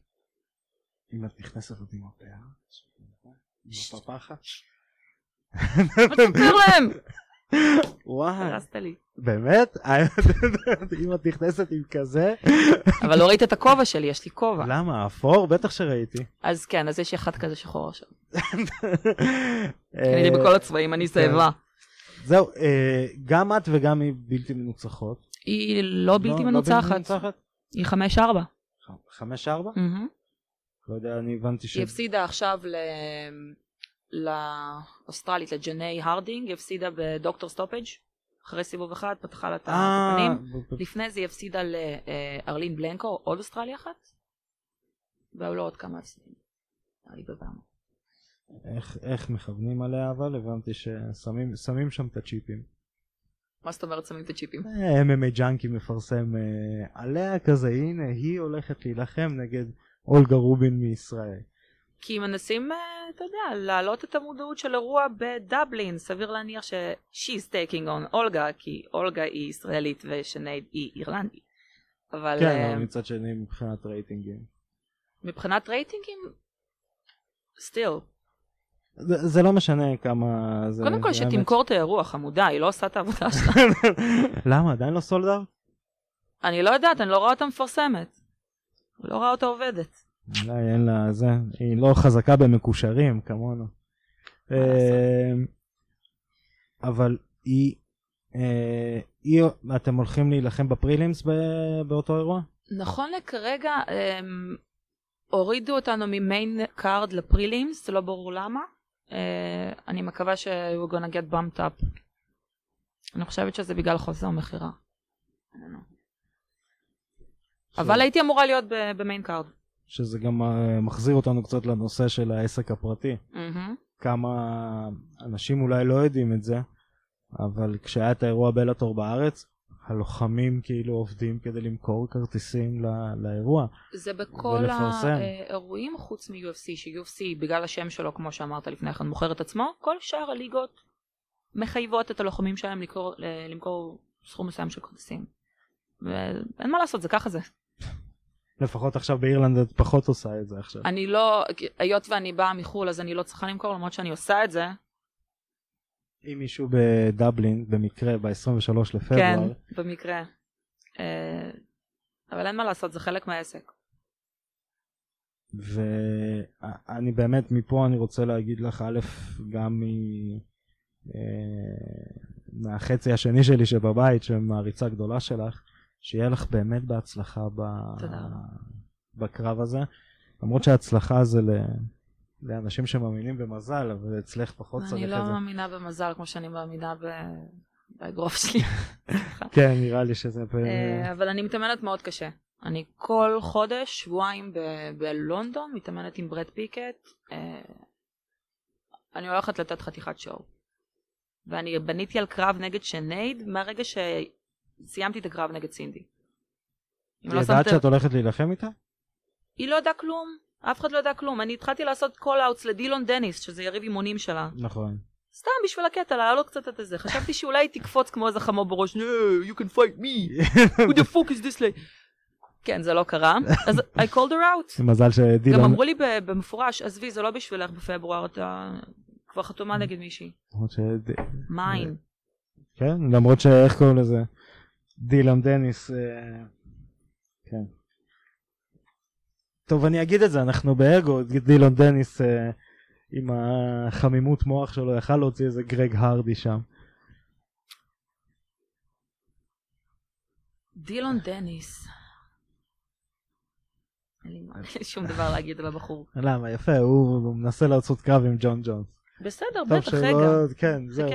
אם את נכנסת אותי מפה, מפה פחה? מה תספר להם? וואי. הרסת לי. באמת? אם את נכנסת עם כזה? אבל לא ראית את הכובע שלי, יש לי כובע. למה? אפור? בטח שראיתי. אז כן, אז יש אחד כזה שחור עכשיו. תקני לי בכל הצבעים, אני זאבה. זהו, גם את וגם היא בלתי מנוצחות. היא לא בלתי מנוצחת. היא חמש ארבע. חמש ארבע? לא יודע, אני הבנתי ש... היא הפסידה עכשיו ל... לאוסטרלית, לג'ני הרדינג, הפסידה בדוקטור סטופג' אחרי סיבוב אחד, פתחה לה את הפנים. לפני זה הפסידה לארלין בלנקו, עוד אוסטרליה אחת, והוא לא עוד כמה הפסידים. אני בבאמה. איך מכוונים עליה, אבל הבנתי ששמים שם את הצ'יפים. מה זאת אומרת שמים את הצ'יפים? אם אם איי ג'אנקי מפרסם עליה כזה, הנה היא הולכת להילחם נגד אולגה רובין מישראל. כי מנסים, אתה יודע, להעלות את המודעות של אירוע בדבלין. סביר להניח ש- she's taking on אולגה, כי אולגה היא ישראלית ושנייד היא אירלנדית. אבל... כן, אבל מצד שני מבחינת רייטינגים. מבחינת רייטינגים? still. זה, זה לא משנה כמה... זה, קודם כל, שתמכור את האירוע, חמודה, היא לא עושה את העבודה שלה. למה? עדיין לא סולדר? אני לא יודעת, אני לא רואה אותה מפרסמת. לא רואה אותה עובדת. אולי אין לה זה, היא לא חזקה במקושרים כמונו. אבל היא, אתם הולכים להילחם בפרילימס באותו אירוע? נכון לכרגע, הורידו אותנו ממיין קארד לפרילימס, לא ברור למה. אני מקווה ש-we're gonna get bumped up. אני חושבת שזה בגלל חוזה או מחירה. אבל הייתי אמורה להיות במיין קארד. שזה גם מחזיר אותנו קצת לנושא של העסק הפרטי. כמה אנשים אולי לא יודעים את זה, אבל כשהיה את האירוע בלאטור בארץ, הלוחמים כאילו עובדים כדי למכור כרטיסים לאירוע. זה בכל האירועים חוץ מ-יו אף סי, ש-יו אף סי בגלל השם שלו, כמו שאמרת לפני כן, מוכר את עצמו, כל שאר הליגות מחייבות את הלוחמים שלהם למכור סכום מסוים של כרטיסים. ואין מה לעשות, זה ככה זה. לפחות עכשיו באירלנד את פחות עושה את זה עכשיו. אני לא, היות ואני באה מחול, אז אני לא צריכה למכור, למרות שאני עושה את זה. אם מישהו בדבלין, במקרה, ב-עשרים ושלושה לפברואר. כן, במקרה. אבל אין מה לעשות, זה חלק מהעסק. ואני באמת, מפה אני רוצה להגיד לך, א', גם מ... מהחצי השני שלי שבבית, שמעריצה גדולה שלך, שיהיה לך באמת בהצלחה בקרב הזה. למרות שההצלחה זה לאנשים שמאמינים במזל, אבל אצלך פחות צריך את זה. אני לא מאמינה במזל כמו שאני מאמינה באגרוף שלי. כן, נראה לי שזה... אבל אני מתאמנת מאוד קשה. אני כל חודש, שבועיים בלונדון, מתאמנת עם ברד פיקט. אני הולכת לתת חתיכת שואו. ואני בניתי על קרב נגד שנייד מהרגע ש... סיימתי את הקרב נגד סינדי. היא ידעת שאת הולכת להילחם איתה? היא לא יודע כלום, אף אחד לא יודע כלום. אני התחלתי לעשות קול-אוטס לדילון דאניס, שזה יריב אימונים שלה. נכון. סתם בשביל הקטע, להעלות קצת את זה. חשבתי שאולי היא תקפוץ כמו איזה חמור בראש, no, you can fight me, who the fuck is this lady? כן, זה לא קרה. אז I called her out. מזל שדילון... גם אמרו לי במפורש, עזבי, זה לא בשבילך בפברואר, אתה כבר חתומה נגד מישהי. מיין. כן, למרות שאיך קוראים לזה? דילון דאניס... כן. טוב, אני אגיד את זה, אנחנו באגו, דילון דאניס אה, עם החמימות מוח שלו, יכל להוציא איזה גרג הרדי שם. דילון דאניס. אין לי שום דבר להגיד על הבחור. למה, יפה, הוא, הוא מנסה לעשות קרב עם ג'ון ג'ונס. בסדר, בטח, רגע. כן, זהו.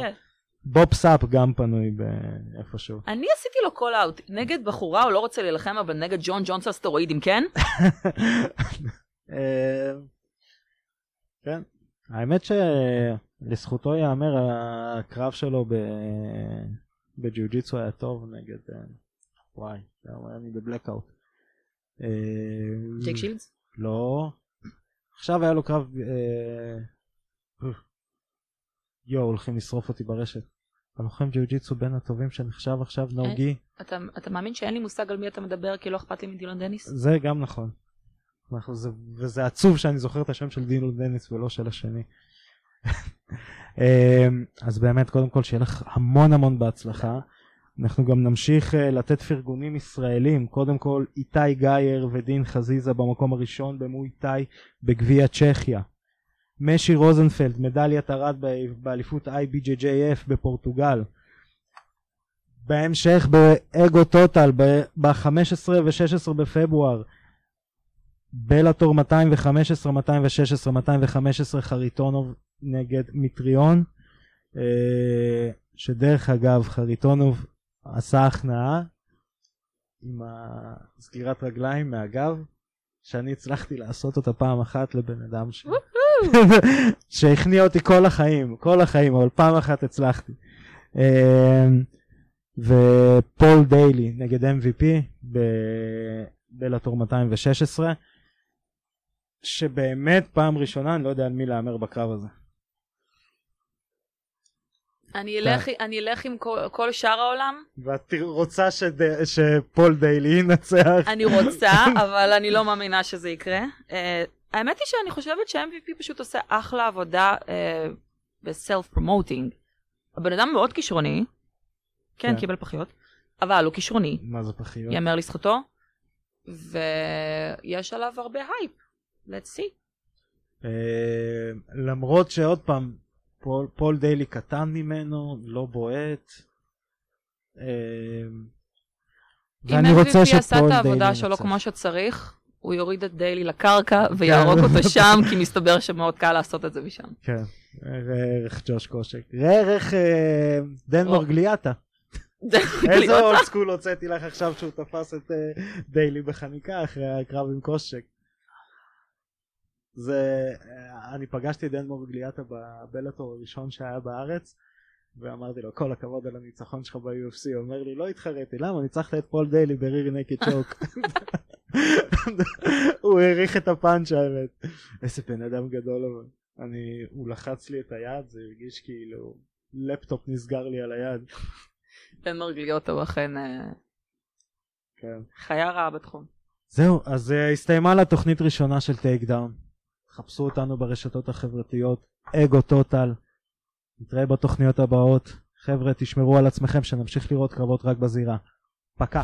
בוב סאפ גם פנוי באיפשהו. אני עשיתי לו קול אאוט. נגד בחורה, הוא לא רוצה להילחם, אבל נגד ג'ון ג'ונס הסטרואידים, כן? כן. האמת שלזכותו יאמר, הקרב שלו בג'יוג'יצו היה טוב נגד... וואי, אני בבלקאוט. ג'ק שילדס? לא. עכשיו היה לו קרב... יואו, הולכים לשרוף אותי ברשת. הלוחם ג'יוג'יצו בין הטובים שנחשב עכשיו נהוגי. אתה, אתה מאמין שאין לי מושג על מי אתה מדבר, כי לא אכפת לי מדילון דאניס? זה גם נכון. אנחנו, זה, וזה עצוב שאני זוכר את השם של דילון דאניס ולא של השני. אז באמת, קודם כל, שיהיה לך המון המון בהצלחה. אנחנו גם נמשיך לתת פרגונים ישראלים. קודם כל, איתי גייר ודין חזיזה במקום הראשון במוי איתי בגביע צ'כיה. משי רוזנפלד, מדליית ארד באליפות איי בי ג'יי ג'יי אף בפורטוגל. בהמשך באגו טוטל, ב-חמישה עשר ו-שישה עשר בפברואר, בלאטור מאתיים וחמש עשרה, מאתיים ושש עשרה, מאתיים וחמש עשרה, חריטונוב נגד מטריון, שדרך אגב חריטונוב עשה הכנעה עם סגירת רגליים מהגב, שאני הצלחתי לעשות אותה פעם אחת לבן אדם ש... שהכניע אותי כל החיים, כל החיים, אבל פעם אחת הצלחתי. ופול דיילי נגד אם וי פי בבלאטור מאתיים ושש עשרה, שבאמת פעם ראשונה אני לא יודע על מי להאמר בקרב הזה. אני אלך, אני אלך עם כל, כל שאר העולם. ואת רוצה שד, שפול דיילי ינצח? אני רוצה, אבל אני לא מאמינה שזה יקרה. Uh, האמת היא שאני חושבת ש-אם וי פי פשוט עושה אחלה עבודה uh, ב-self-promoting. הבן אדם מאוד כישרוני. כן, כן, קיבל פחיות. אבל הוא כישרוני. מה זה פחיות? יאמר לזכותו. ויש עליו הרבה הייפ. Let's see. Uh, למרות שעוד פעם, פול, פול דיילי קטן ממנו, לא בועט. ואני רוצה שפול דיילי... אם אם וי פי עשה את העבודה שלו כמו שצריך, הוא יוריד את דיילי לקרקע ויערוק אותו שם, כי מסתבר שמאוד קל לעשות את זה משם. כן, רערך ג'וש קושק. רערך דנמורג גליאטה. איזה אולד סקול הוצאתי לך עכשיו שהוא תפס את דיילי בחניקה אחרי הקרב עם קושק. זה, אני פגשתי דנמורג גליאטה בבלאטור הראשון שהיה בארץ, ואמרתי לו, כל הכבוד על הניצחון שלך ב-יו אף סי. הוא אומר לי, לא התחרתי, למה? ניצחת את פול דיילי בריר נקד שוק. הוא העריך את הפאנץ' האמת. איזה בן אדם גדול, אבל. אני, הוא לחץ לי את היד, זה הרגיש כאילו, לפטופ נסגר לי על היד. דנמורג גליאטה הוא אכן חיה רעה בתחום. זהו, אז הסתיימה לה תוכנית ראשונה של טייקדאון. חפשו אותנו ברשתות החברתיות, אגו טוטל. נתראה בתוכניות הבאות. חבר'ה, תשמרו על עצמכם שנמשיך לראות קרבות רק בזירה. פקה.